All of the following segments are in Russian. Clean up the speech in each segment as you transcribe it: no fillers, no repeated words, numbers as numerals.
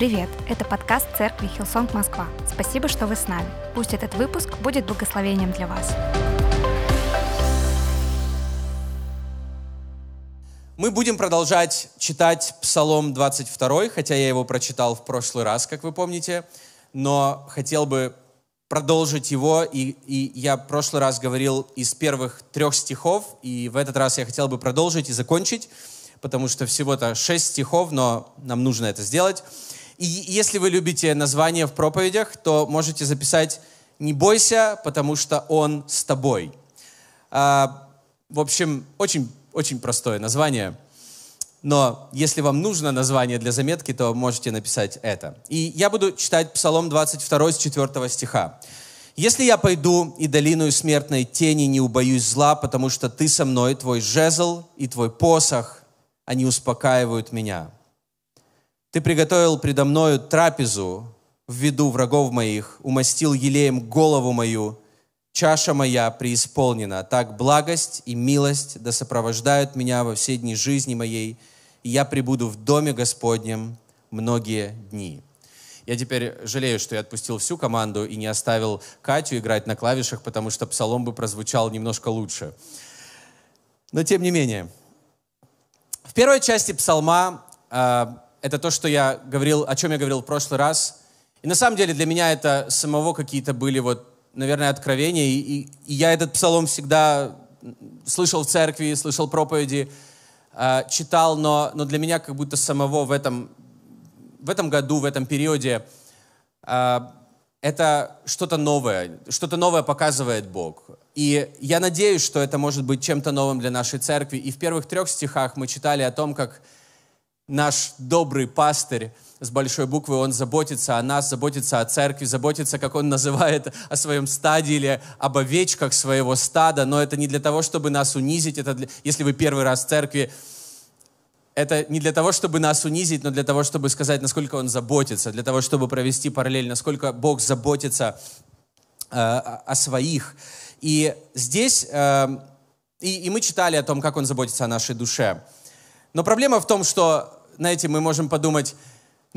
Привет! Это подкаст Церкви Хилсонг Москва. Спасибо, что вы с нами. Пусть этот выпуск будет благословением для вас. Мы будем продолжать читать Псалом 22, хотя я его прочитал в прошлый раз, как вы помните, но хотел бы продолжить его, и я в прошлый раз говорил из первых 3 стихов, и в этот раз я хотел бы продолжить и закончить, потому что всего-то 6 стихов, но нам нужно это сделать. И если вы любите названия в проповедях, то можете записать «Не бойся, потому что Он с тобой». В общем, очень простое название, но если вам нужно название для заметки, то можете написать это. И я буду читать Псалом 22 с 4 стиха. «Если я пойду и долиною смертной тени, не убоюсь зла, потому что ты со мной, твой жезл и твой посох, они успокаивают меня. Ты приготовил предо мною трапезу в виду врагов моих, умастил елеем голову мою, чаша моя преисполнена, так благость и милость да сопровождают меня во все дни жизни моей, и я пребуду в доме Господнем многие дни». Я теперь жалею, что я отпустил всю команду и не оставил Катю играть на клавишах, потому что псалом бы прозвучал немножко лучше. Но тем не менее. В первой части псалма, это то, что я говорил, о чем я говорил в прошлый раз. И на самом деле для меня это самого какие-то были наверное, откровение, и я этот псалом всегда слышал в церкви, слышал проповеди, читал, но для меня как будто самого в этом году, в этом периоде это что-то новое показывает Бог. И я надеюсь, что это может быть чем-то новым для нашей церкви. И в первых 3 стихах мы читали о том, как наш добрый пастырь с большой буквы, он заботится о нас, заботится о церкви, заботится, как он называет, о своем стаде или об овечках своего стада, но это не для того, чтобы нас унизить, если вы первый раз в церкви, это не для того, чтобы нас унизить, но для того, чтобы сказать, насколько он заботится, для того, чтобы провести параллель, насколько Бог заботится о своих. И здесь, и мы читали о том, как он заботится о нашей душе. Но проблема в том, что, знаете, мы можем подумать,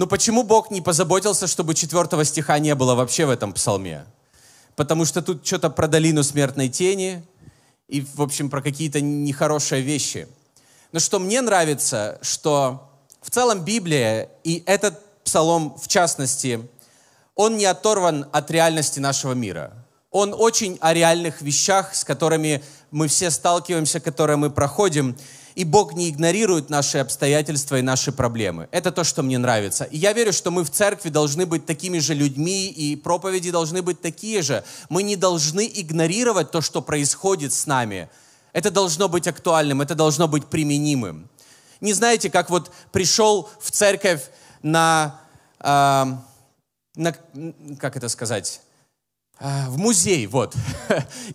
почему Бог не позаботился, чтобы 4 стиха не было вообще в этом псалме? Потому что тут что-то про долину смертной тени и, в общем, про какие-то нехорошие вещи. Но что мне нравится, что в целом Библия и этот псалом в частности, он не оторван от реальности нашего мира. Он очень о реальных вещах, с которыми мы все сталкиваемся, которые мы проходим. И Бог не игнорирует наши обстоятельства и наши проблемы. Это то, что мне нравится. И я верю, что мы в церкви должны быть такими же людьми, и проповеди должны быть такие же. Мы не должны игнорировать то, что происходит с нами. Это должно быть актуальным, это должно быть применимым. Не знаете, как пришел в церковь в музей,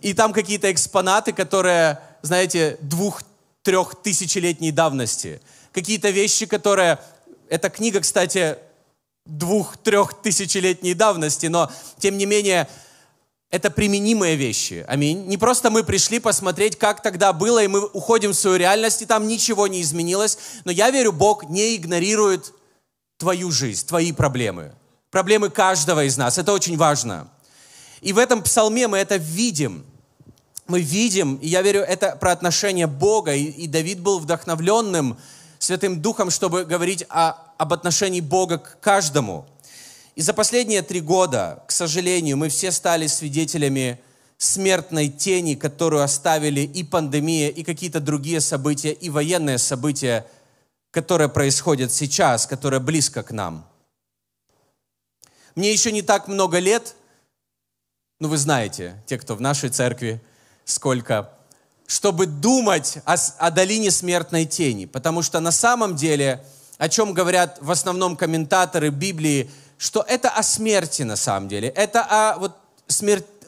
И там какие-то экспонаты, которые, знаете, 2-3-тысячелетней давности. Какие-то вещи, которые... Эта книга, кстати, 2-3-тысячелетней давности, но, тем не менее, это применимые вещи. Аминь. Не просто мы пришли посмотреть, как тогда было, и мы уходим в свою реальность, и там ничего не изменилось. Но я верю, Бог не игнорирует твою жизнь, твои проблемы. Проблемы каждого из нас. Это очень важно. И в этом псалме мы это видим. Мы видим, и я верю, это про отношение Бога, и Давид был вдохновленным Святым Духом, чтобы говорить об отношении Бога к каждому. И за последние 3 года, к сожалению, мы все стали свидетелями смертной тени, которую оставили и пандемия, и какие-то другие события, и военные события, которые происходят сейчас, которые близко к нам. Мне еще не так много лет, вы знаете, те, кто в нашей церкви, сколько, чтобы думать о долине смертной тени. Потому что на самом деле, о чем говорят в основном комментаторы Библии, что это о смерти на самом деле. Это о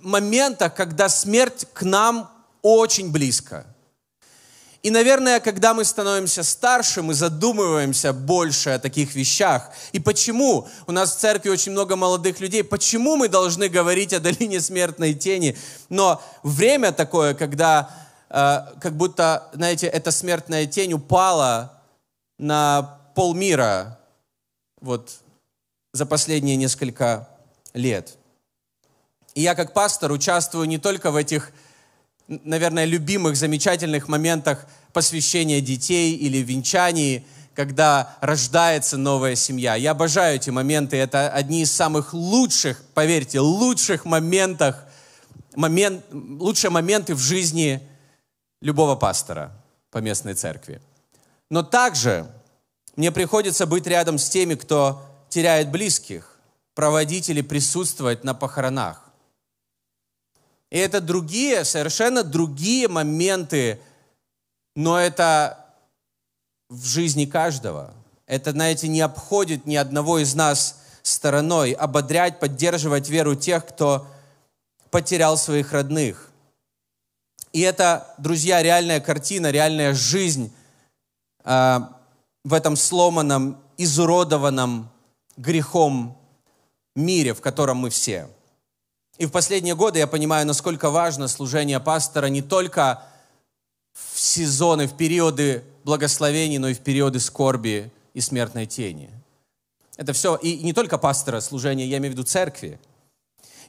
моментах, когда смерть к нам очень близко. И, наверное, когда мы становимся старше, мы задумываемся больше о таких вещах. И почему? У нас в церкви очень много молодых людей. Почему мы должны говорить о долине смертной тени? Но время такое, когда как будто, знаете, эта смертная тень упала на полмира. за последние несколько лет. И я как пастор участвую не только в этих, наверное, любимых, замечательных моментах посвящения детей или венчании, когда рождается новая семья. Я обожаю эти моменты. Это одни из самых лучших, поверьте, лучшие моменты в жизни любого пастора по местной церкви. Но также мне приходится быть рядом с теми, кто теряет близких, проводить или присутствовать на похоронах. И это другие, совершенно другие моменты, но это в жизни каждого. Это, знаете, не обходит ни одного из нас стороной. Ободрять, поддерживать веру тех, кто потерял своих родных. И это, друзья, реальная картина, реальная жизнь в этом сломанном, изуродованном грехом мире, в котором мы все. И в последние годы я понимаю, насколько важно служение пастора не только в сезоны, в периоды благословений, но и в периоды скорби и смертной тени. Это все, и не только пастора служение, я имею в виду церкви.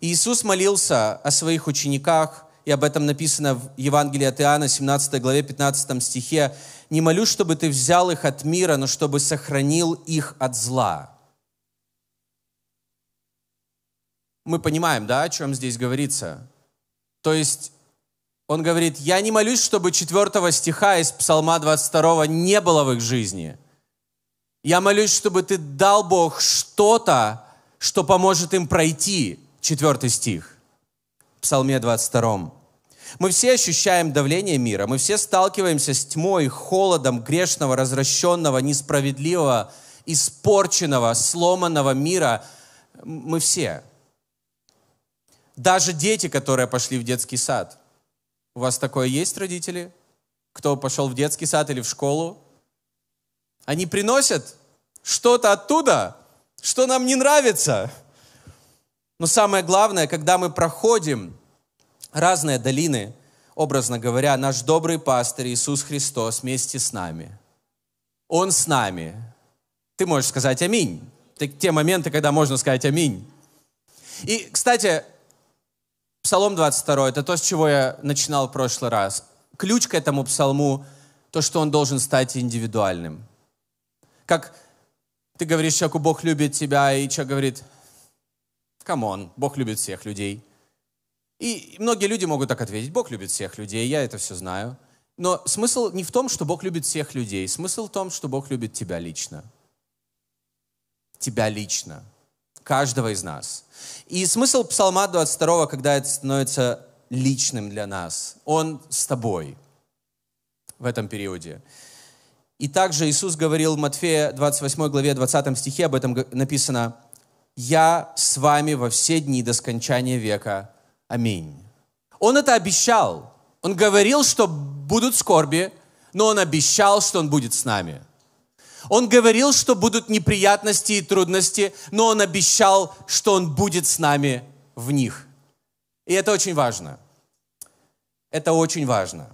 И Иисус молился о своих учениках, и об этом написано в Евангелии от Иоанна, 17 главе, 15 стихе. «Не молюсь, чтобы ты взял их от мира, но чтобы сохранил их от зла». Мы понимаем, да, о чем здесь говорится? То есть он говорит, я не молюсь, чтобы 4 стиха из Псалма 22 не было в их жизни. Я молюсь, чтобы ты дал, Бог, что-то, что поможет им пройти 4 стих в Псалме 22. Мы все ощущаем давление мира, мы все сталкиваемся с тьмой, холодом грешного, развращенного, несправедливого, испорченного, сломанного мира. Мы все. Даже дети, которые пошли в детский сад. У вас такое есть, родители? Кто пошел в детский сад или в школу? Они приносят что-то оттуда, что нам не нравится. Но самое главное, когда мы проходим разные долины, образно говоря, наш добрый пастырь Иисус Христос вместе с нами. Он с нами. Ты можешь сказать аминь. Те моменты, когда можно сказать аминь. И, кстати, Псалом 22 – это то, с чего я начинал в прошлый раз. Ключ к этому псалму – то, что он должен стать индивидуальным. Как ты говоришь человеку, Бог любит тебя, и человек говорит, камон, Бог любит всех людей. И многие люди могут так ответить, Бог любит всех людей, я это все знаю. Но смысл не в том, что Бог любит всех людей, смысл в том, что Бог любит тебя лично. Тебя лично. Каждого из нас. И смысл Псалма 22, когда это становится личным для нас. Он с тобой в этом периоде. И также Иисус говорил в Матфея 28 главе 20 стихе, об этом написано, «Я с вами во все дни до скончания века. Аминь». Он это обещал. Он говорил, что будут скорби, но он обещал, что он будет с нами. Он говорил, что будут неприятности и трудности, но он обещал, что он будет с нами в них. И это очень важно. Это очень важно.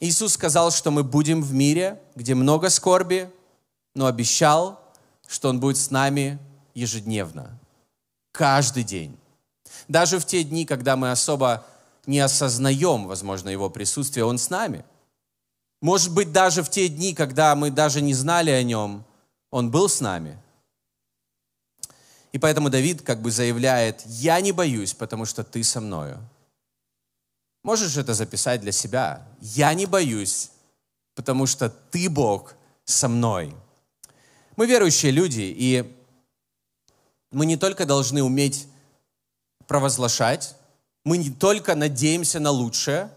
Иисус сказал, что мы будем в мире, где много скорби, но обещал, что он будет с нами ежедневно. Каждый день. Даже в те дни, когда мы особо не осознаем, возможно, его присутствие, он с нами. Может быть, даже в те дни, когда мы даже не знали о нем, он был с нами. И поэтому Давид как бы заявляет, «Я не боюсь, потому что ты со мною». Можешь это записать для себя? «Я не боюсь, потому что ты, Бог, со мной». Мы верующие люди, и мы не только должны уметь провозглашать, мы не только надеемся на лучшее,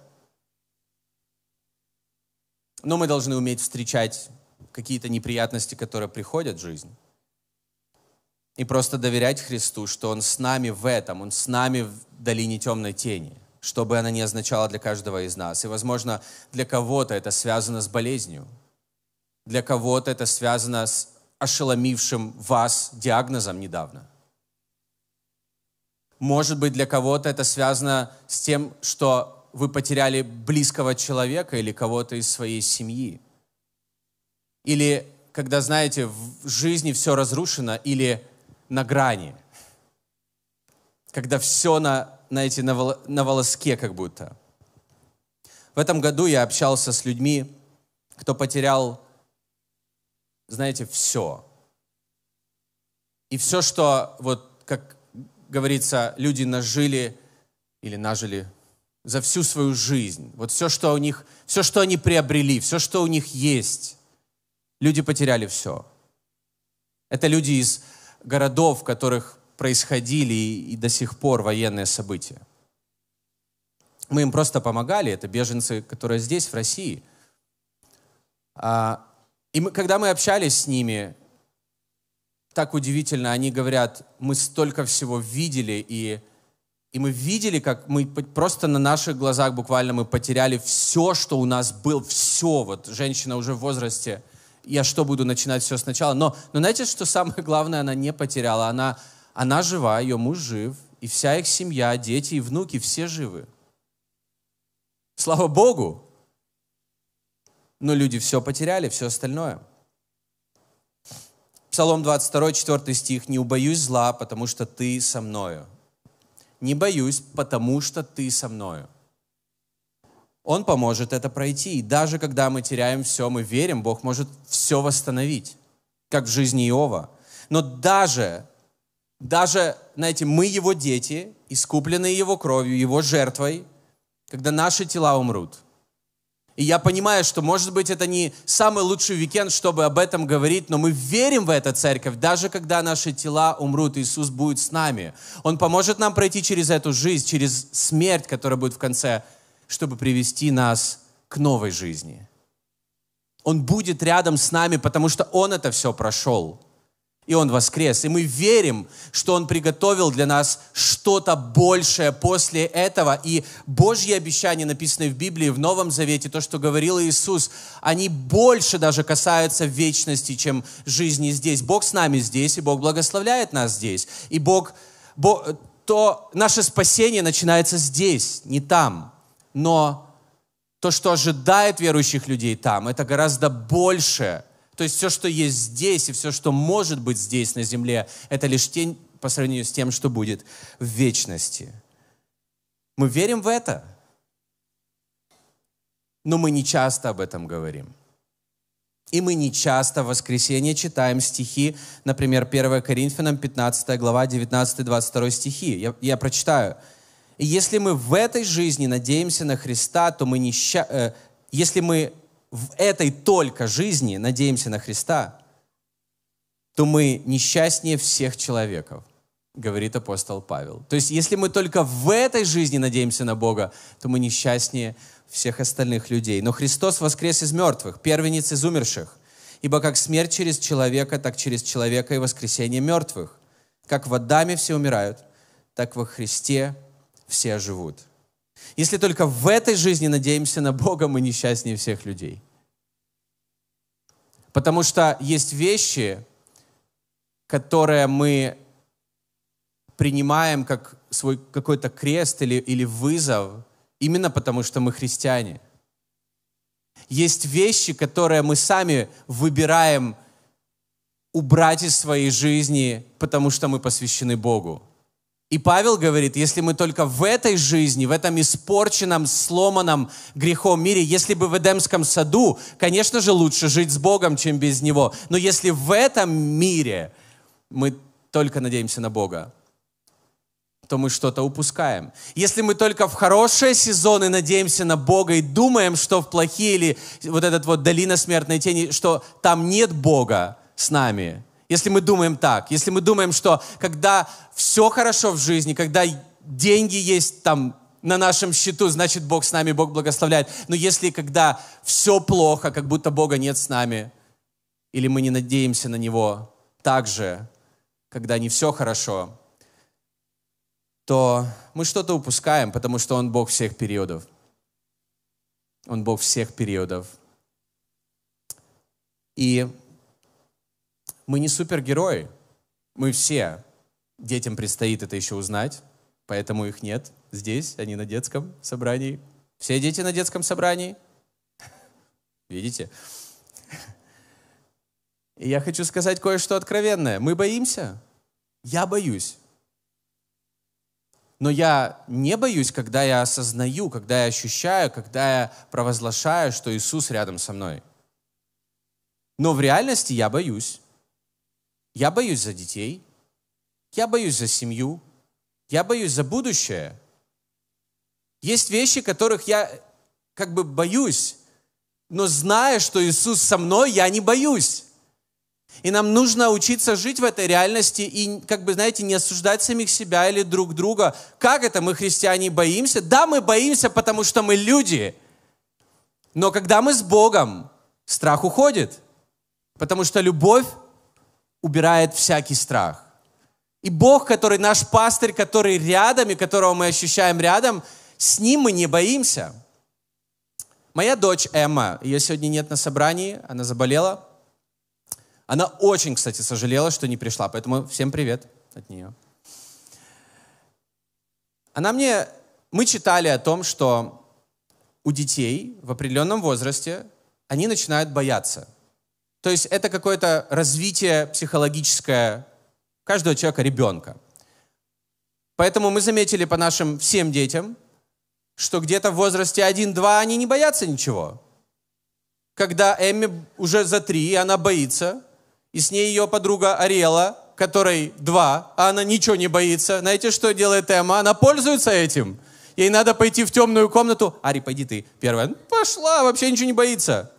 но мы должны уметь встречать какие-то неприятности, которые приходят в жизнь. И просто доверять Христу, что Он с нами в этом, Он с нами в долине темной тени, что бы она ни означала для каждого из нас. И, возможно, для кого-то это связано с болезнью, для кого-то это связано с ошеломившим вас диагнозом недавно. Может быть, для кого-то это связано с тем, что вы потеряли близкого человека или кого-то из своей семьи. Или когда, знаете, в жизни все разрушено, или на грани, когда все на волоске как будто. В этом году я общался с людьми, кто потерял, знаете, все. И все, что, вот как говорится, люди нажили или нажили за всю свою жизнь. Вот все, что у них, все, что они приобрели, все, что у них есть, люди потеряли все. Это люди из городов, в которых происходили и до сих пор военные события. Мы им просто помогали, это беженцы, которые здесь, в России. И когда мы общались с ними, так удивительно, они говорят, мы столько всего видели, и мы видели, как мы просто на наших глазах буквально мы потеряли все, что у нас было, все, вот женщина уже в возрасте, я что, буду начинать все сначала? Но знаете, что самое главное, она не потеряла. Она жива, ее муж жив, и вся их семья, дети и внуки, все живы. Слава Богу! Но люди все потеряли, все остальное. Псалом 22, 4 стих. «Не убоюсь зла, потому что ты со мною». Не боюсь, потому что ты со мною. Он поможет это пройти. И даже когда мы теряем все, мы верим, Бог может все восстановить, как в жизни Иова. Но даже, знаете, мы его дети, искупленные его кровью, его жертвой, когда наши тела умрут. И я понимаю, что, может быть, это не самый лучший уикенд, чтобы об этом говорить, но мы верим в эту церковь. Даже когда наши тела умрут, Иисус будет с нами. Он поможет нам пройти через эту жизнь, через смерть, которая будет в конце, чтобы привести нас к новой жизни. Он будет рядом с нами, потому что Он это все прошел. И Он воскрес. И мы верим, что Он приготовил для нас что-то большее после этого. И Божьи обещания, написанные в Библии, в Новом Завете, то, что говорил Иисус, они больше даже касаются вечности, чем жизни здесь. Бог с нами здесь, и Бог благословляет нас здесь. И то наше спасение начинается здесь, не там. Но то, что ожидает верующих людей там, это гораздо больше. То есть все, что есть здесь, и все, что может быть здесь, на земле, это лишь тень по сравнению с тем, что будет в вечности. Мы верим в это, но мы не часто об этом говорим. И мы не часто в воскресенье читаем стихи, например, 1 Коринфянам 15 глава 19-22 стихи. Я прочитаю. «И если мы в этой жизни надеемся на Христа, то мы в этой только жизни надеемся на Христа, то мы несчастнее всех человеков», говорит апостол Павел. То есть, если мы только в этой жизни надеемся на Бога, то мы несчастнее всех остальных людей. Но Христос воскрес из мертвых, первенец из умерших, ибо как смерть через человека, так через человека и воскресение мертвых. Как в Адаме все умирают, так во Христе все живут. Если только в этой жизни надеемся на Бога, мы несчастнее всех людей. Потому что есть вещи, которые мы принимаем как свой какой-то крест или вызов, именно потому что мы христиане. Есть вещи, которые мы сами выбираем убрать из своей жизни, потому что мы посвящены Богу. И Павел говорит, если мы только в этой жизни, в этом испорченном, сломанном грехом мире, если бы в Эдемском саду, конечно же, лучше жить с Богом, чем без Него. Но если в этом мире мы только надеемся на Бога, то мы что-то упускаем. Если мы только в хорошие сезоны надеемся на Бога и думаем, что в плохие или вот этот вот долина смертной тени, что там нет Бога с нами, если мы думаем так, если мы думаем, что когда все хорошо в жизни, когда деньги есть там на нашем счету, значит, Бог с нами, Бог благословляет. Но если когда все плохо, как будто Бога нет с нами, или мы не надеемся на Него так же, когда не все хорошо, то мы что-то упускаем, потому что Он Бог всех периодов. Он Бог всех периодов. И мы не супергерои, мы все. Детям предстоит это еще узнать, поэтому их нет здесь, они на детском собрании. Все дети на детском собрании. Видите? И я хочу сказать кое-что откровенное. Мы боимся. Я боюсь. Но я не боюсь, когда я осознаю, когда я ощущаю, когда я провозглашаю, что Иисус рядом со мной. Но в реальности я боюсь. Я боюсь за детей. Я боюсь за семью. Я боюсь за будущее. Есть вещи, которых я как бы боюсь, но зная, что Иисус со мной, я не боюсь. И нам нужно учиться жить в этой реальности и, как бы, знаете, не осуждать самих себя или друг друга. Как это мы, христиане, боимся? Да, мы боимся, потому что мы люди. Но когда мы с Богом, страх уходит, потому что любовь убирает всякий страх. И Бог, который наш пастырь, который рядом, и которого мы ощущаем рядом, с Ним мы не боимся. Моя дочь Эмма, ее сегодня нет на собрании, она заболела. Она очень, кстати, сожалела, что не пришла, поэтому всем привет от нее. Мы читали о том, что у детей в определенном возрасте они начинают бояться. То есть это какое-то развитие психологическое каждого человека, ребенка. Поэтому мы заметили по нашим всем детям, что где-то в возрасте 1-2 они не боятся ничего. Когда Эмме уже за 3, она боится, и с ней ее подруга Орела, которой 2, а она ничего не боится. Знаете, что делает Эмма? Она пользуется этим. Ей надо пойти в темную комнату. Ари, пойди ты первая. Пошла, вообще ничего не боится.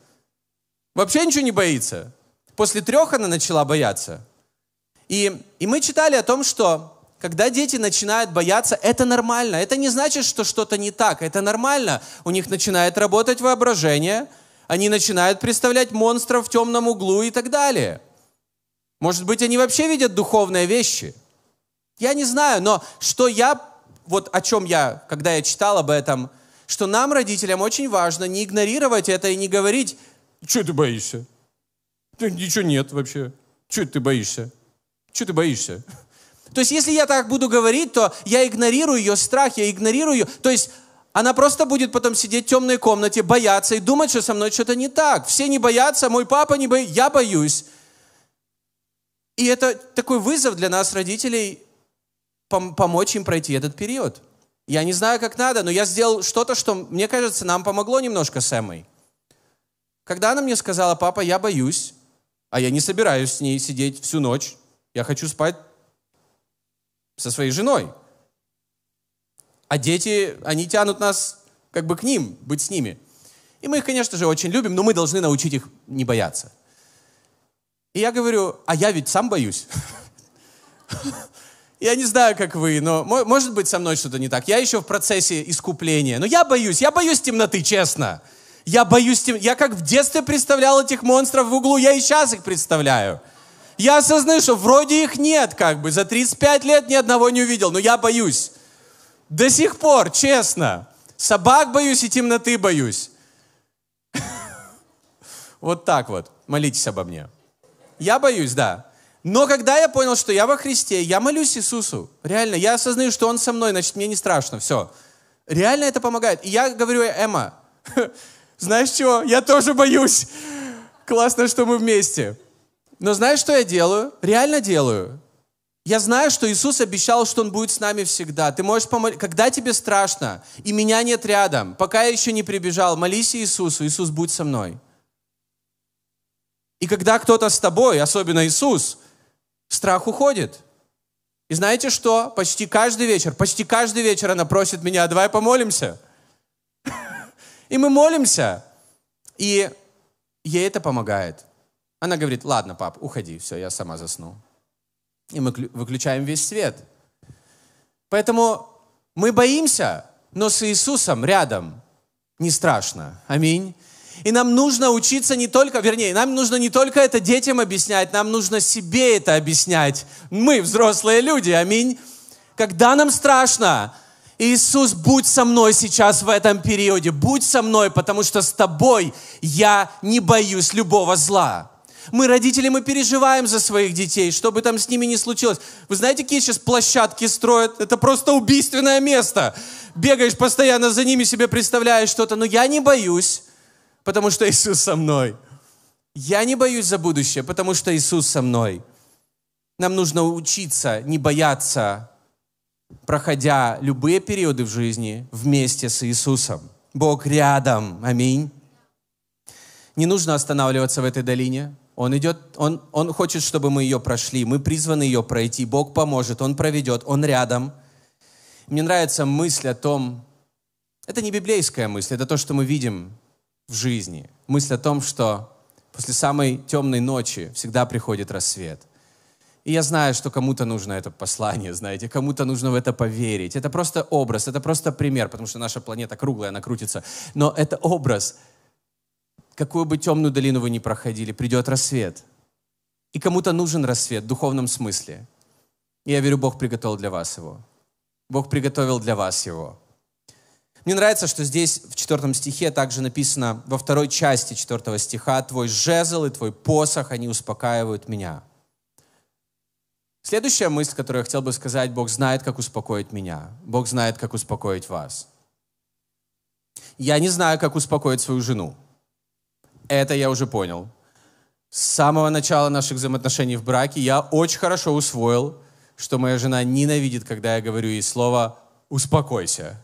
Вообще ничего не боится. После 3 она начала бояться. И мы читали о том, что когда дети начинают бояться, это нормально. Это не значит, что что-то не так. Это нормально. У них начинает работать воображение. Они начинают представлять монстров в темном углу и так далее. Может быть, они вообще видят духовные вещи. Я не знаю, но когда я читал об этом, что нам, родителям, очень важно не игнорировать это и не говорить: «Чего ты боишься? Ничего нет вообще. Чего ты боишься? Чего ты боишься?» То есть, если я так буду говорить, то я игнорирую ее страх, я игнорирую ее. То есть, она просто будет потом сидеть в темной комнате, бояться и думать, что со мной что-то не так. Все не боятся, мой папа не боится, я боюсь. И это такой вызов для нас, родителей, помочь им пройти этот период. Я не знаю, как надо, но я сделал что-то, что, мне кажется, нам помогло немножко с Эммой. Когда она мне сказала: «Папа, я боюсь, а я не собираюсь с ней сидеть всю ночь, я хочу спать со своей женой». А дети, они тянут нас как бы к ним, быть с ними. И мы их, конечно же, очень любим, но мы должны научить их не бояться. И я говорю: а я ведь сам боюсь. Я не знаю, как вы, но может быть со мной что-то не так. Я еще в процессе искупления. Но я боюсь темноты, честно. Я боюсь темноты. Я как в детстве представлял этих монстров в углу, я и сейчас их представляю. Я осознаю, что вроде их нет, как бы. За 35 лет ни одного не увидел, но я боюсь. До сих пор, честно. Собак боюсь и темноты боюсь. Вот так вот. Молитесь обо мне. Я боюсь, да. Но когда я понял, что я во Христе, я молюсь Иисусу. Реально, я осознаю, что Он со мной, значит, мне не страшно. Все. Реально это помогает. И я говорю: Эмма, знаешь чего? Я тоже боюсь. Классно, что мы вместе. Но знаешь, что я делаю? Реально делаю. Я знаю, что Иисус обещал, что Он будет с нами всегда. Ты можешь помолиться, когда тебе страшно, и меня нет рядом, пока я еще не прибежал, молись Иисусу, Иисус будет со мной. И когда кто-то с тобой, особенно Иисус, страх уходит. И знаете что? Почти каждый вечер она просит меня: давай помолимся. И мы молимся. И ей это помогает. Она говорит: ладно, пап, уходи, все, я сама засну. И мы выключаем весь свет. Поэтому мы боимся, но с Иисусом рядом не страшно. Аминь. И нам нужно учиться нам нужно не только это детям объяснять, нам нужно себе это объяснять. Мы взрослые люди. Аминь. Когда нам страшно, Иисус, будь со мной сейчас в этом периоде. Будь со мной, потому что с тобой я не боюсь любого зла. Мы, родители, мы переживаем за своих детей, что бы там с ними ни случилось. Вы знаете, какие сейчас площадки строят? Это просто убийственное место. Бегаешь постоянно за ними, себе представляешь что-то. Но я не боюсь, потому что Иисус со мной. Я не боюсь за будущее, потому что Иисус со мной. Нам нужно учиться не бояться, проходя любые периоды в жизни вместе с Иисусом. Бог рядом. Аминь. Не нужно останавливаться в этой долине. Он идет, он хочет, чтобы мы ее прошли. Мы призваны ее пройти. Бог поможет, Он проведет, Он рядом. Мне нравится мысль о том, это не библейская мысль, это то, что мы видим в жизни. Мысль о том, что после самой темной ночи всегда приходит рассвет. И я знаю, что кому-то нужно это послание, знаете, кому-то нужно в это поверить. Это просто образ, это просто пример, потому что наша планета круглая, она крутится. Но это образ. Какую бы темную долину вы ни проходили, придет рассвет. И кому-то нужен рассвет в духовном смысле. И я верю, Бог приготовил для вас его. Бог приготовил для вас его. Мне нравится, что здесь в 4 стихе также написано, во второй части 4 стиха, «Твой жезл и твой посох, они успокаивают меня». Следующая мысль, которую я хотел бы сказать, Бог знает, как успокоить меня. Бог знает, как успокоить вас. Я не знаю, как успокоить свою жену. Это я уже понял. С самого начала наших взаимоотношений в браке я очень хорошо усвоил, что моя жена ненавидит, когда я говорю ей слово «успокойся».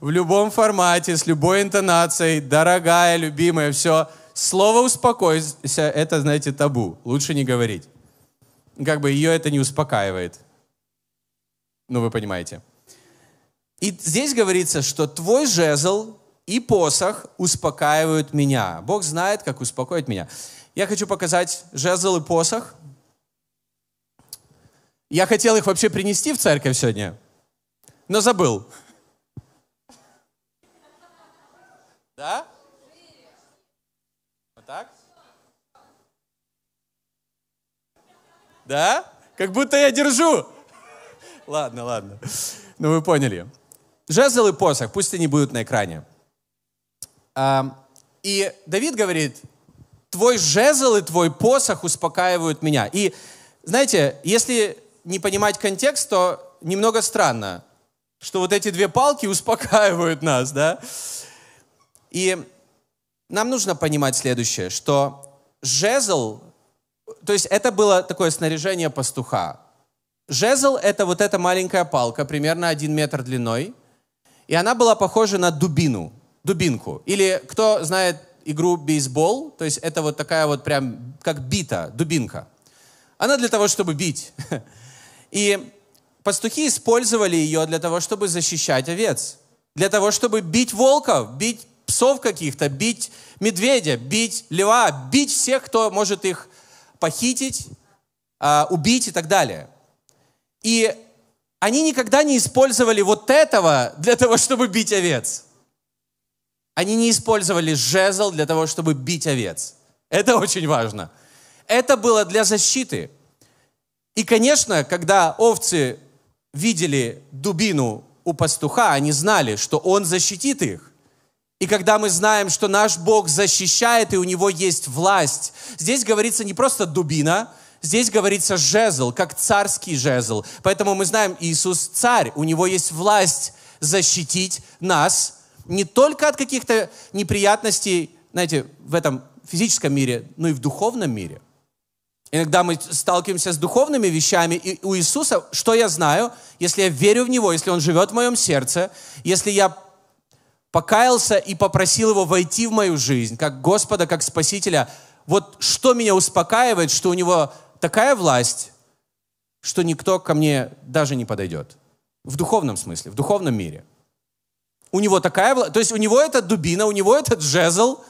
В любом формате, с любой интонацией, дорогая, любимая, все. Слово «успокойся» — это, знаете, табу. Лучше не говорить. Как бы ее это не успокаивает. Ну, вы понимаете. И здесь говорится, что твой жезл и посох успокаивают меня. Бог знает, как успокоить меня. Я хочу показать жезл и посох. Я хотел их вообще принести в церковь сегодня, но забыл. Да? Вот так? Да? Как будто я держу. Ладно, ладно. Ну, вы поняли. Жезл и посох, пусть они будут на экране. И Давид говорит, твой жезл и твой посох успокаивают меня. И, знаете, если не понимать контекст, то немного странно, что вот эти две палки успокаивают нас, да? И нам нужно понимать следующее, что жезл... То есть это было такое снаряжение пастуха. Жезл — это вот эта маленькая палка, примерно 1 метр длиной. И она была похожа на дубинку. Или кто знает игру бейсбол, то есть это вот такая вот прям как бита, дубинка. Она для того, чтобы бить. И пастухи использовали ее для того, чтобы защищать овец. Для того, чтобы бить волков, бить псов каких-то, бить медведя, бить льва, бить всех, кто может их похитить, убить и так далее. И они никогда не использовали вот этого для того, чтобы бить овец. Они не использовали жезл для того, чтобы бить овец. Это очень важно. Это было для защиты. И, конечно, когда овцы видели дубину у пастуха, они знали, что он защитит их. И когда мы знаем, что наш Бог защищает, и у Него есть власть. Здесь говорится не просто дубина, здесь говорится жезл, как царский жезл. Поэтому мы знаем, Иисус царь, у Него есть власть защитить нас не только от каких-то неприятностей, знаете, в этом физическом мире, но и в духовном мире. Иногда мы сталкиваемся с духовными вещами, и у Иисуса, что я знаю, если я верю в Него, если Он живет в моем сердце, если я покаялся и попросил Его войти в мою жизнь, как Господа, как Спасителя. Вот что меня успокаивает, что у Него такая власть, что никто ко мне даже не подойдет. В духовном смысле, в духовном мире. У Него такая власть, то есть у Него эта дубина, у Него этот жезл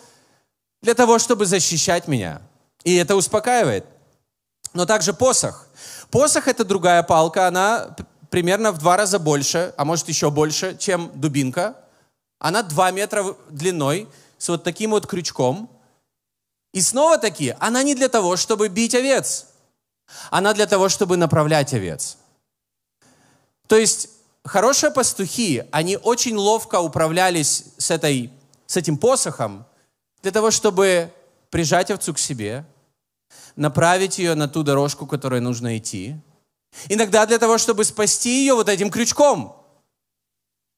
для того, чтобы защищать меня. И это успокаивает. Но также посох. Посох — это другая палка, она примерно в 2 раза больше, а может еще больше, чем дубинка. Она 2 метра длиной, с вот таким вот крючком. И снова-таки, она не для того, чтобы бить овец. Она для того, чтобы направлять овец. То есть, хорошие пастухи, они очень ловко управлялись с этим посохом для того, чтобы прижать овцу к себе, направить ее на ту дорожку, которой нужно идти. Иногда для того, чтобы спасти ее вот этим крючком.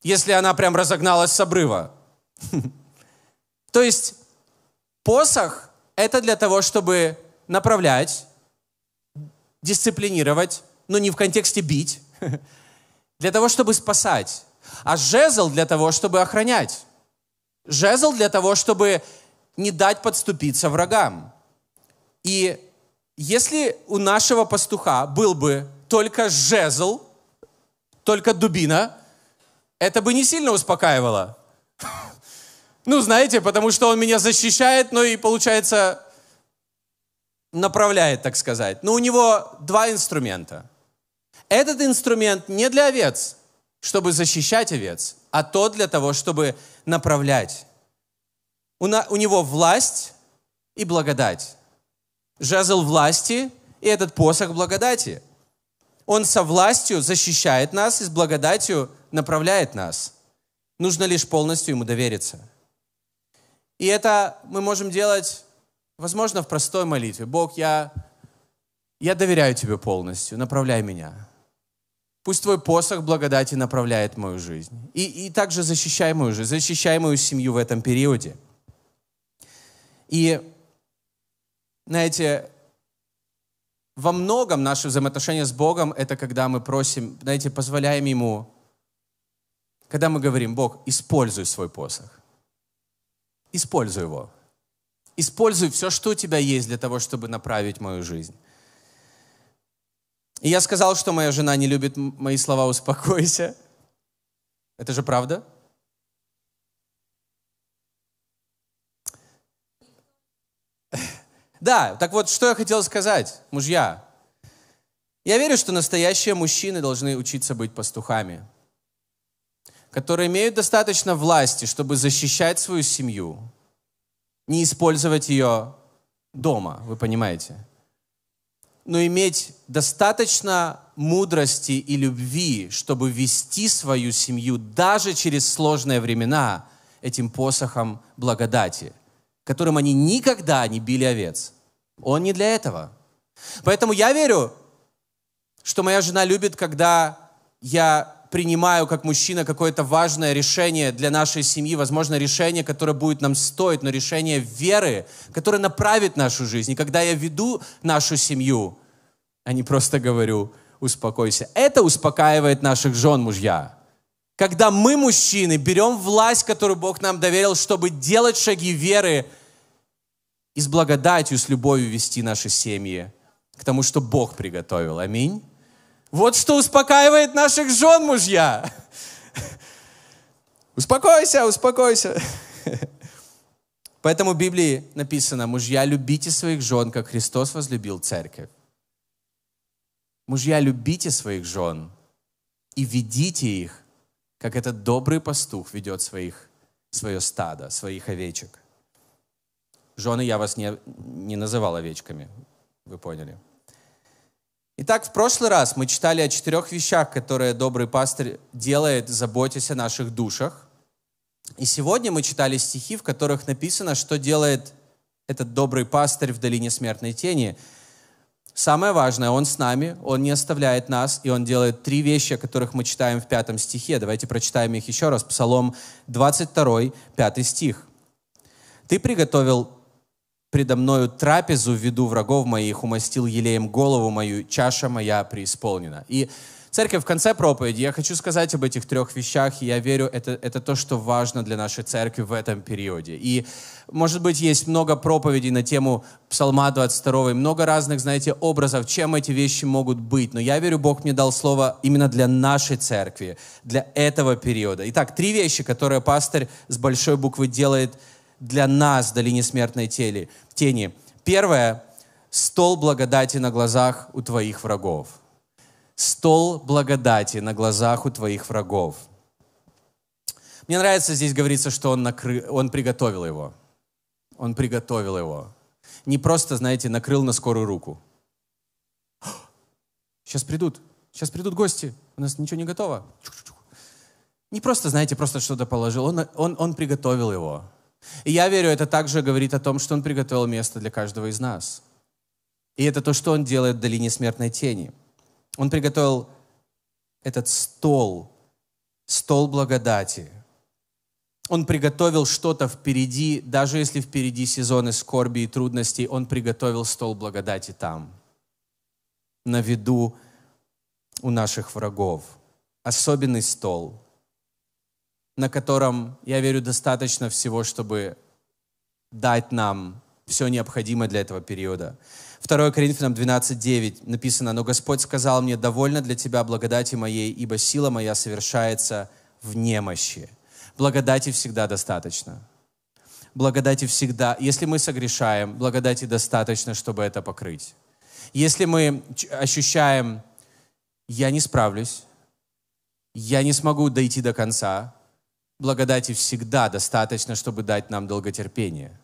Если она прям разогналась с обрыва. То есть посох — это для того, чтобы направлять, дисциплинировать, но не в контексте бить, для того, чтобы спасать. А жезл для того, чтобы охранять. Жезл для того, чтобы не дать подступиться врагам. И если у нашего пастуха был бы только жезл, только дубина, это бы не сильно успокаивало. Ну, знаете, потому что он меня защищает, но и, получается, направляет, так сказать. Но у него два инструмента. Этот инструмент не для овец, чтобы защищать овец, а тот для того, чтобы направлять. У него власть и благодать. Жезл власти и этот посох благодати. Он со властью защищает нас и с благодатью направляет нас. Нужно лишь полностью ему довериться. И это мы можем делать, возможно, в простой молитве. Бог, я доверяю Тебе полностью, направляй меня. Пусть Твой посох благодати направляет мою жизнь. И также защищай мою жизнь, защищай мою семью в этом периоде. И, знаете, во многом наши взаимоотношения с Богом — это когда мы просим, знаете, позволяем Ему, когда мы говорим: Бог, используй свой посох. Используй его. Используй все, что у тебя есть для того, чтобы направить мою жизнь. И я сказал, что моя жена не любит мои слова «успокойся». Это же правда? Да, так вот, что я хотел сказать, мужья. Я верю, что настоящие мужчины должны учиться быть пастухами, которые имеют достаточно власти, чтобы защищать свою семью, не использовать ее дома, вы понимаете, но иметь достаточно мудрости и любви, чтобы вести свою семью даже через сложные времена этим посохом благодати, которым они никогда не били овец. Он не для этого. Поэтому я верю, что моя жена любит, когда я принимаю как мужчина какое-то важное решение для нашей семьи, возможно, решение, которое будет нам стоить, но решение веры, которое направит нашу жизнь. И когда я веду нашу семью, а не просто говорю: успокойся. Это успокаивает наших жен, мужья. Когда мы, мужчины, берем власть, которую Бог нам доверил, чтобы делать шаги веры и с благодатью, с любовью вести наши семьи к тому, что Бог приготовил. Аминь. Вот что успокаивает наших жен, мужья. Успокойся, успокойся. Поэтому в Библии написано: мужья, любите своих жен, как Христос возлюбил церковь. Мужья, любите своих жен и ведите их, как этот добрый пастух ведет свое стадо, своих овечек. Жены, я вас не называл овечками, вы поняли. Итак, в прошлый раз мы читали о 4 вещах, которые добрый пастырь делает, заботясь о наших душах. И сегодня мы читали стихи, в которых написано, что делает этот добрый пастырь в долине смертной тени. Самое важное, он с нами, он не оставляет нас, и он делает 3 вещи, о которых мы читаем в 5 стихе. Давайте прочитаем их еще раз. Псалом 22, 5 стих. «Ты приготовил предо мною трапезу в виду врагов моих, умастил елеем голову мою, чаша моя преисполнена». И, церковь, в конце проповеди я хочу сказать об этих 3 вещах, и я верю, это то, что важно для нашей церкви в этом периоде. И, может быть, есть много проповедей на тему Псалма 22, и много разных, знаете, образов, чем эти вещи могут быть. Но я верю, Бог мне дал слово именно для нашей церкви, для этого периода. Итак, 3 вещи, которые пастырь с большой буквы делает для нас в долине смертной тени. Первое – стол благодати на глазах у твоих врагов. Стол благодати на глазах у твоих врагов. Мне нравится, здесь говорится, что он приготовил его. Он приготовил его. Не просто, знаете, накрыл на скорую руку. Сейчас придут гости, у нас ничего не готово. Не просто, знаете, просто что-то положил. Он приготовил его. И я верю, это также говорит о том, что он приготовил место для каждого из нас. И это то, что он делает в долине смертной тени. Он приготовил этот стол благодати. Он приготовил что-то впереди, даже если впереди сезоны скорби и трудностей, он приготовил стол благодати там. на виду у наших врагов. Особенный стол, на котором, я верю, достаточно всего, чтобы дать нам все необходимое для этого периода. 2 Коринфянам 12:9 написано: «Но Господь сказал мне: довольно для тебя благодати моей, ибо сила моя совершается в немощи». Благодати всегда достаточно. Благодати всегда. Если мы согрешаем, благодати достаточно, чтобы это покрыть. Если мы ощущаем: я не справлюсь, я не смогу дойти до конца, благодати всегда достаточно, чтобы дать нам долготерпение.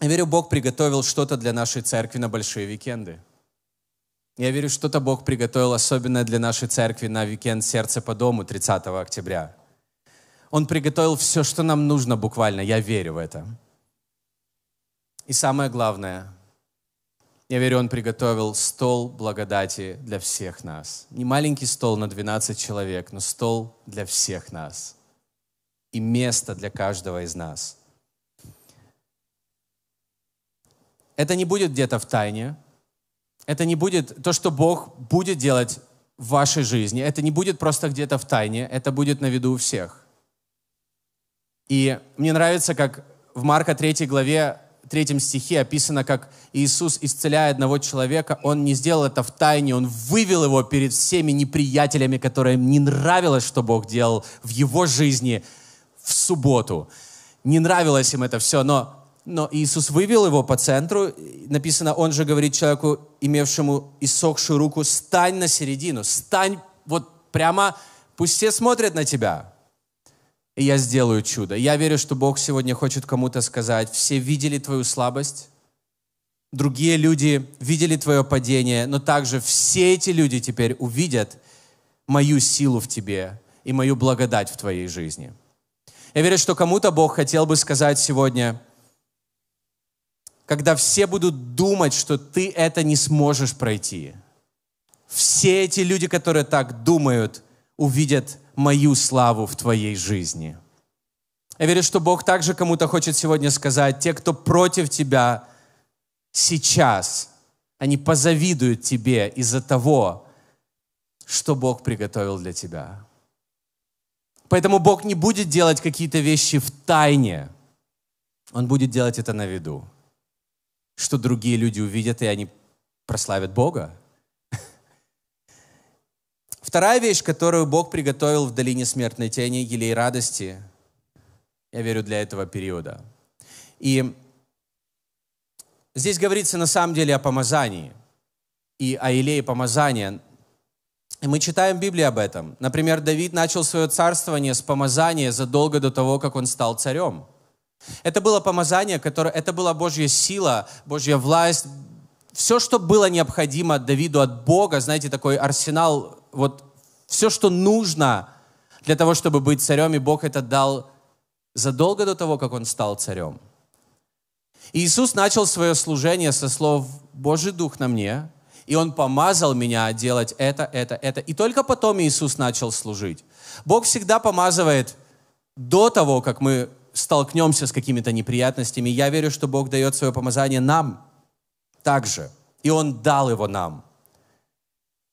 Я верю, Бог приготовил что-то для нашей церкви на большие уикенды. Я верю, что-то Бог приготовил особенное для нашей церкви на уикенд «Сердце по дому» 30 октября. Он приготовил все, что нам нужно буквально. Я верю в это. И самое главное, я верю, Он приготовил стол благодати для всех нас. Не маленький стол на 12 человек, но стол для всех нас. И место для каждого из нас. Это не будет где-то в тайне. Это не будет то, что Бог будет делать в вашей жизни. Это не будет просто где-то в тайне. Это будет на виду у всех. И мне нравится, как в Марка 3 главе, 3 стихе описано, как Иисус, исцеляя одного человека, Он не сделал это в тайне, Он вывел его перед всеми неприятелями, которым не нравилось, что Бог делал в его жизни в субботу. Не нравилось им это все, но Иисус вывел его по центру. Написано, Он же говорит человеку, имевшему иссохшую руку: «Стань на середину, стань вот прямо, пусть все смотрят на тебя, и я сделаю чудо». Я верю, что Бог сегодня хочет кому-то сказать: все видели твою слабость, другие люди видели твое падение, но также все эти люди теперь увидят мою силу в тебе и мою благодать в твоей жизни. Я верю, что кому-то Бог хотел бы сказать сегодня: когда все будут думать, что ты это не сможешь пройти, все эти люди, которые так думают, увидят мою славу в твоей жизни. Я верю, что Бог также кому-то хочет сегодня сказать: те, кто против тебя сейчас, они позавидуют тебе из-за того, что Бог приготовил для тебя. Поэтому Бог не будет делать какие-то вещи в тайне. Он будет делать это на виду, что другие люди увидят, и они прославят Бога. Вторая вещь, которую Бог приготовил в долине смертной тени, елей радости, я верю, для этого периода. И здесь говорится на самом деле о помазании и о елее помазания. И мы читаем в Библии об этом. Например, Давид начал свое царствование с помазания задолго до того, как он стал царем. Это было помазание, это была Божья сила, Божья власть. Все, что было необходимо Давиду от Бога, знаете, такой арсенал, вот все, что нужно для того, чтобы быть царем, и Бог это дал задолго до того, как он стал царем. Иисус начал свое служение со слов: «Божий Дух на мне, и Он помазал меня делать это». И только потом Иисус начал служить. Бог всегда помазывает до того, как мы столкнемся с какими-то неприятностями. Я верю, что Бог дает свое помазание нам также. И Он дал его нам.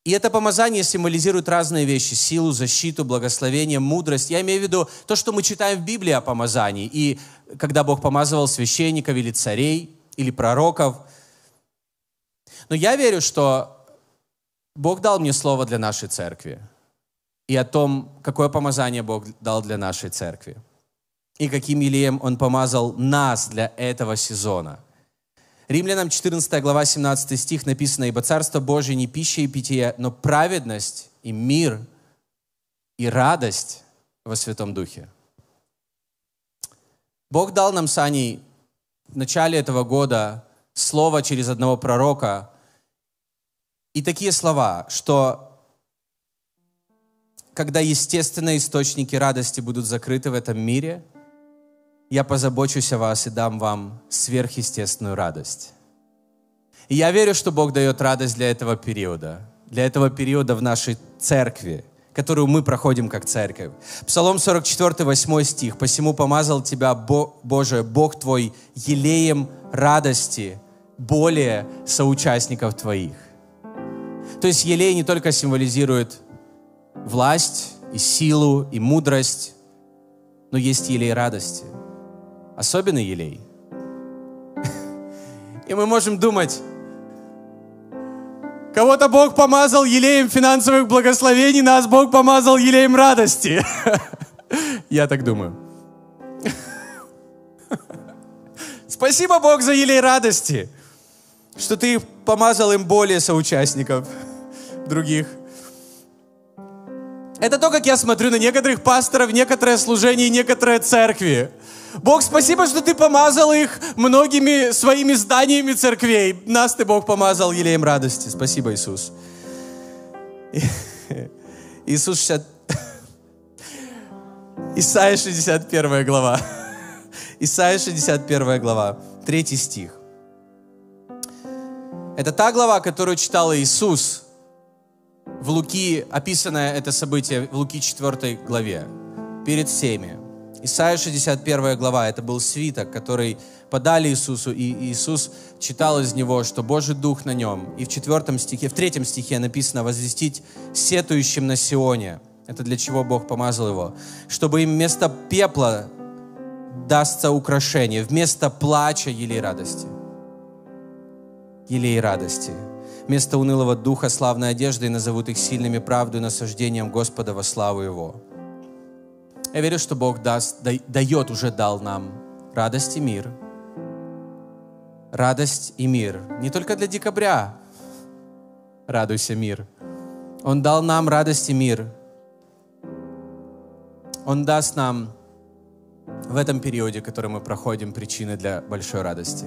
И это помазание символизирует разные вещи: силу, защиту, благословение, мудрость. Я имею в виду то, что мы читаем в Библии о помазании. И когда Бог помазывал священников или царей, или пророков. Но я верю, что Бог дал мне слово для нашей церкви. И о том, какое помазание Бог дал для нашей церкви. И каким елеем Он помазал нас для этого сезона. Римлянам 14 глава 17 стих написано: «Ибо Царство Божие не пища и питье, но праведность и мир и радость во Святом Духе». Бог дал нам с Аней в начале этого года слово через одного пророка. И такие слова, что когда естественные источники радости будут закрыты в этом мире, я позабочусь о вас и дам вам сверхъестественную радость. И я верю, что Бог дает радость для этого периода в нашей церкви, которую мы проходим как церковь. Псалом 44, 8 стих. «Посему помазал тебя, Боже, Бог твой, елеем радости более соучастников твоих. То есть елей не только символизирует власть и силу, и мудрость, но есть елей радости. Особенный елей. И мы можем думать, кого-то Бог помазал елеем финансовых благословений, нас Бог помазал елеем радости. Я так думаю. Спасибо, Бог, за елей радости, что ты помазал им более соучастников других. Это то, как я смотрю на некоторых пасторов, некоторое служение, некоторые церкви. Бог, спасибо, что ты помазал их многими своими зданиями церквей. Нас ты, Бог, помазал елеем радости. Спасибо, Иисус. Исайя 61 глава. Исайя 61 глава, 3 стих. Это та глава, которую читал Иисус. В Луки описано это событие в Луки 4 главе, перед всеми. Исайя 61 глава, это был свиток, который подали Иисусу, и Иисус читал из него, что Божий Дух на нем. И в 4 стихе, в 3 стихе написано «возвестить сетующим на Сионе». Это для чего Бог помазал его. «Чтобы им вместо пепла дастся украшение, вместо плача елей радости». Елей радости. Вместо унылого духа славной одежды и назовут их сильными правду и насаждением Господа во славу Его. Я верю, что Бог уже дал нам радость и мир. Радость и мир. Не только для декабря. Радуйся, мир. Он дал нам радость и мир. Он даст нам в этом периоде, который мы проходим, причины для большой радости.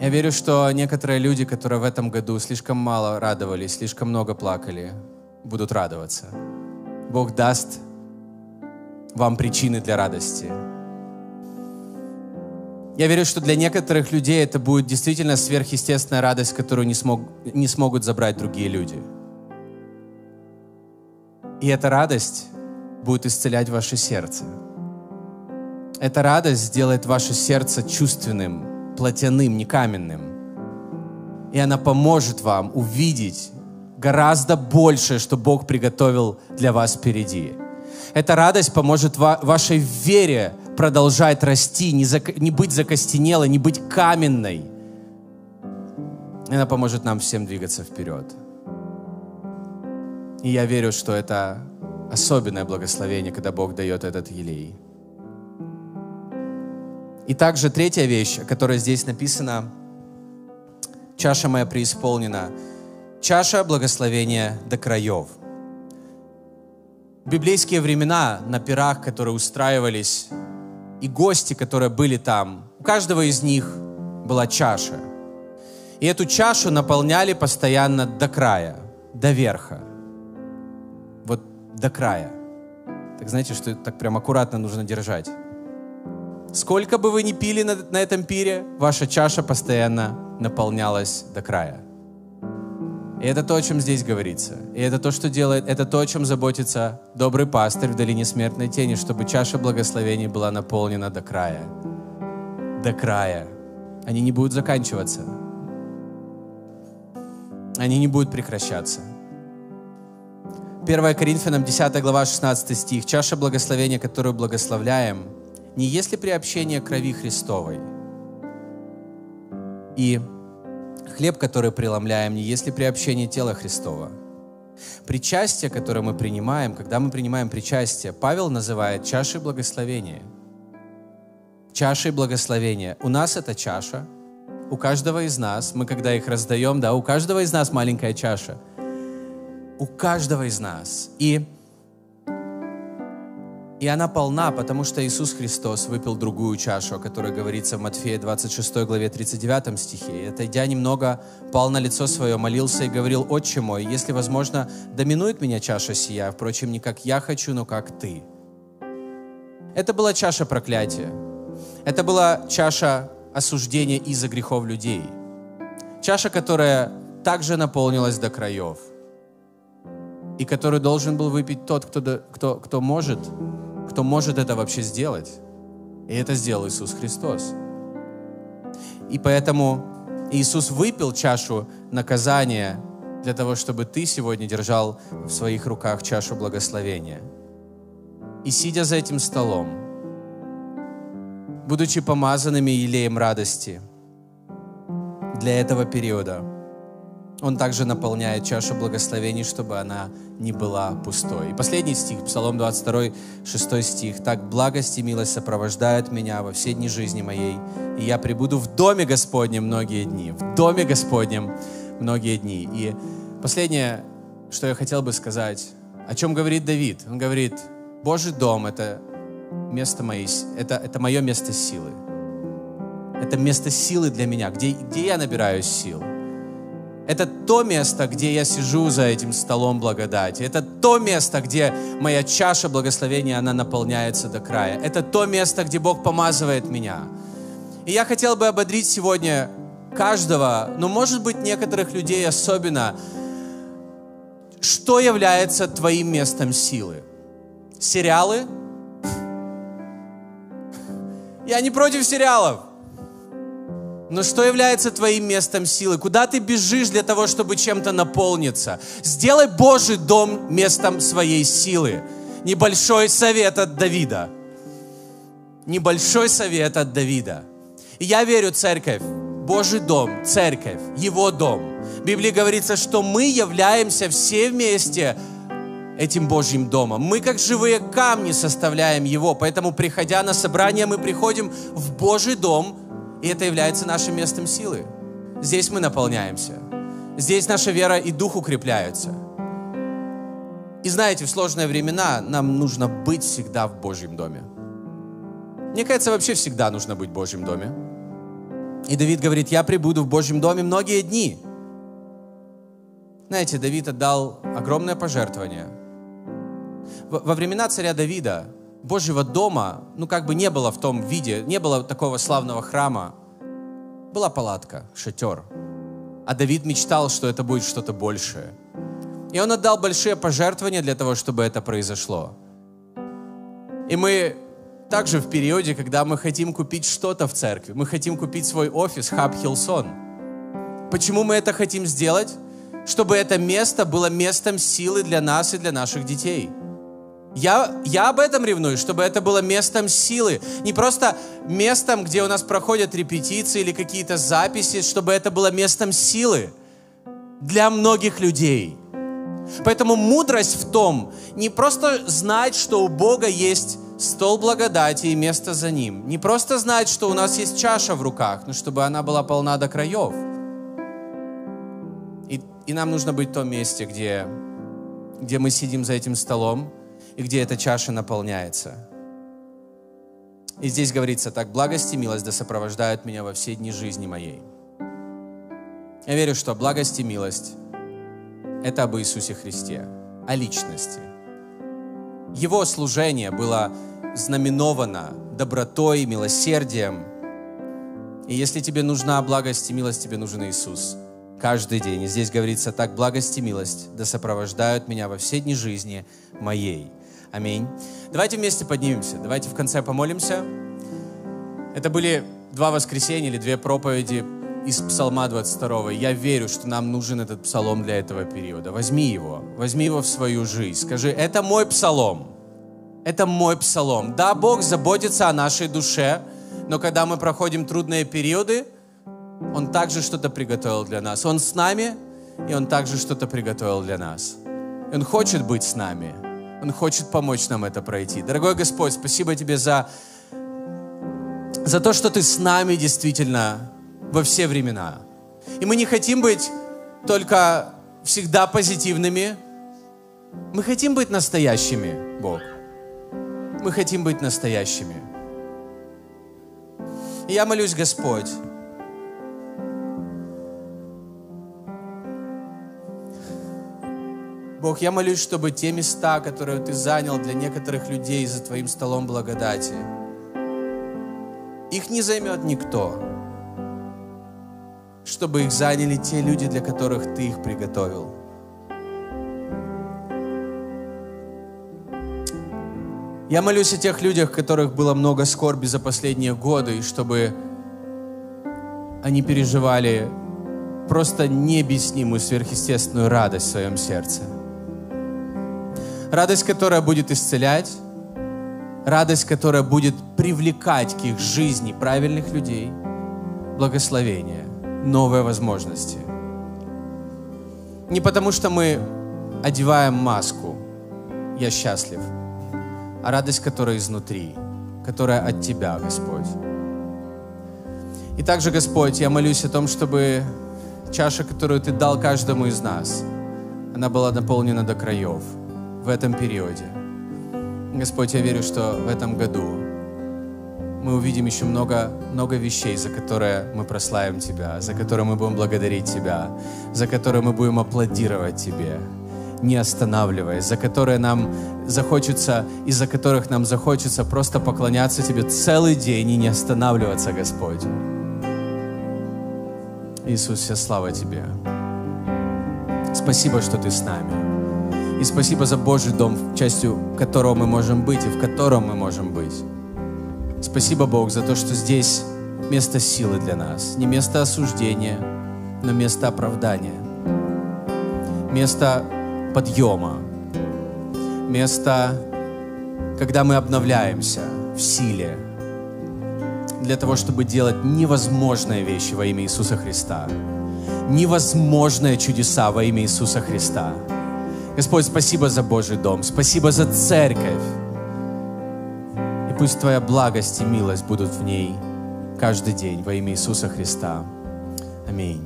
Я верю, что некоторые люди, которые в этом году слишком мало радовались, слишком много плакали, будут радоваться. Бог даст вам причины для радости. Я верю, что для некоторых людей это будет действительно сверхъестественная радость, которую не смогут забрать другие люди. И эта радость будет исцелять ваше сердце. Эта радость сделает ваше сердце чувственным, плотяным, не каменным. И она поможет вам увидеть гораздо больше, что Бог приготовил для вас впереди. Эта радость поможет вашей вере продолжать расти, не быть закостенелой, не быть каменной. И она поможет нам всем двигаться вперед. И я верю, что это особенное благословение, когда Бог дает этот елей. И также третья вещь, о которой здесь написано, «Чаша моя преисполнена», чаша благословения до краев. В библейские времена на пирах, которые устраивались, и гости, которые были там, у каждого из них была чаша. И эту чашу наполняли постоянно до края, до верха. Вот до края. Так знаете, что так прям аккуратно нужно держать. Сколько бы вы ни пили на этом пире, ваша чаша постоянно наполнялась до края. И это то, о чем здесь говорится. И это то, что делает, это то, о чем заботится добрый пастырь в долине смертной тени, чтобы чаша благословений была наполнена до края. До края. Они не будут заканчиваться. Они не будут прекращаться. 1 Коринфянам 10 глава 16 стих. Чаша благословения, которую благословляем, не есть ли приобщение крови Христовой? И хлеб, который преломляем, не есть ли приобщение тела Христова? Причастие, которое мы принимаем, когда мы принимаем причастие, Павел называет чашей благословения. Чашей благословения. У нас это чаша, у каждого из нас, мы когда их раздаем, да, у каждого из нас маленькая чаша. У каждого из нас. И она полна, потому что Иисус Христос выпил другую чашу, о которой говорится в Матфея 26 главе 39 стихе. И отойдя немного, пал на лицо свое, молился и говорил: «Отче мой, если возможно, доминует меня чаша сия, впрочем, не как я хочу, но как ты». Это была чаша проклятия. Это была чаша осуждения из-за грехов людей. Чаша, которая также наполнилась до краев. И которую должен был выпить тот, кто может это вообще сделать. И это сделал Иисус Христос. И поэтому Иисус выпил чашу наказания для того, чтобы ты сегодня держал в своих руках чашу благословения. И сидя за этим столом, будучи помазанными елеем радости для этого периода, Он также наполняет чашу благословений, чтобы она не была пустой. И последний стих, Псалом 22, 6 стих. «Так благость и милость сопровождают меня во все дни жизни моей, и я пребуду в доме Господнем многие дни». В доме Господнем многие дни. И последнее, что я хотел бы сказать, о чем говорит Давид. Он говорит, Божий дом – это мое место силы. Это место силы для меня, где я набираю сил. Это то место, где я сижу за этим столом благодати. Это то место, где моя чаша благословения, она наполняется до края. Это то место, где Бог помазывает меня. И я хотел бы ободрить сегодня каждого, но, может быть, некоторых людей особенно, что является твоим местом силы? Сериалы? Я не против сериалов. Но что является твоим местом силы? Куда ты бежишь для того, чтобы чем-то наполниться? Сделай Божий дом местом своей силы. Небольшой совет от Давида. Небольшой совет от Давида. И я верю, церковь, Божий дом, церковь, его дом. В Библии говорится, что мы являемся все вместе этим Божьим домом. Мы, как живые камни, составляем его. Поэтому, приходя на собрание, мы приходим в Божий дом, и это является нашим местом силы. Здесь мы наполняемся. Здесь наша вера и дух укрепляются. И знаете, в сложные времена нам нужно быть всегда в Божьем доме. Мне кажется, вообще всегда нужно быть в Божьем доме. И Давид говорит, я пребуду в Божьем доме многие дни. Знаете, Давид отдал огромное пожертвование. Во времена царя Давида Божьего дома, не было в том виде, не было такого славного храма. Была палатка, шатер. А Давид мечтал, что это будет что-то большее. И он отдал большие пожертвования для того, чтобы это произошло. И мы также в периоде, когда мы хотим купить что-то в церкви, мы хотим купить свой офис, хаб Хилсон. Почему мы это хотим сделать? Чтобы это место было местом силы для нас и для наших детей. Я об этом ревную, чтобы это было местом силы. Не просто местом, где у нас проходят репетиции или какие-то записи, чтобы это было местом силы для многих людей. Поэтому мудрость в том, не просто знать, что у Бога есть стол благодати и место за ним. Не просто знать, что у нас есть чаша в руках, но чтобы она была полна до краев. И нам нужно быть в том месте, где мы сидим за этим столом, и где эта чаша наполняется. И здесь говорится, так благость и милость да сопровождают меня во все дни жизни моей. Я верю, что благость и милость – это об Иисусе Христе, о личности. Его служение было знаменовано добротой, милосердием. И если тебе нужна благость и милость, тебе нужен Иисус. Каждый день. И здесь говорится, так благость и милость да сопровождают меня во все дни жизни моей. Аминь. Давайте вместе поднимемся. Давайте в конце помолимся. Это были 2 воскресенья или 2 проповеди из Псалма 22. Я верю, что нам нужен этот псалом для этого периода. Возьми его в свою жизнь. Скажи, это мой псалом. Это мой псалом. Да, Бог заботится о нашей душе, но когда мы проходим трудные периоды, Он также что-то приготовил для нас. Он с нами, и Он также что-то приготовил для нас. Он хочет быть с нами. Он хочет помочь нам это пройти. Дорогой Господь, спасибо Тебе за то, что Ты с нами действительно во все времена. И мы не хотим быть только всегда позитивными. Мы хотим быть настоящими, Бог. Мы хотим быть настоящими. И я молюсь, Господь, Бог, я молюсь, чтобы те места, которые Ты занял для некоторых людей за Твоим столом благодати, их не займет никто, чтобы их заняли те люди, для которых Ты их приготовил. Я молюсь о тех людях, которых было много скорби за последние годы, и чтобы они переживали просто необъяснимую, сверхъестественную радость в своем сердце. Радость, которая будет исцелять, радость, которая будет привлекать к их жизни правильных людей, благословение, новые возможности. Не потому, что мы одеваем маску «я счастлив», а радость, которая изнутри, которая от Тебя, Господь. И также, Господь, я молюсь о том, чтобы чаша, которую Ты дал каждому из нас, она была наполнена до краев в этом периоде. Господь, я верю, что в этом году мы увидим еще много вещей, за которые мы прославим Тебя, за которые мы будем благодарить Тебя, за которые мы будем аплодировать Тебе, не останавливаясь, за которые нам захочется, из-за которых нам захочется просто поклоняться Тебе целый день и не останавливаться, Господь. Иисус, вся слава Тебе. Спасибо, что Ты с нами. И спасибо за Божий дом, частью которого мы можем быть и в котором мы можем быть. Спасибо, Бог, за то, что здесь место силы для нас. Не место осуждения, но место оправдания. Место подъема. Место, когда мы обновляемся в силе. Для того, чтобы делать невозможные вещи во имя Иисуса Христа. Невозможные чудеса во имя Иисуса Христа. Господь, спасибо за Божий дом. Спасибо за церковь. И пусть Твоя благость и милость будут в ней каждый день во имя Иисуса Христа. Аминь.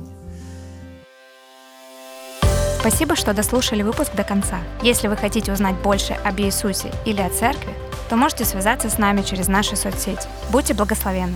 Спасибо, что дослушали выпуск до конца. Если вы хотите узнать больше об Иисусе или о церкви, то можете связаться с нами через наши соцсети. Будьте благословенны!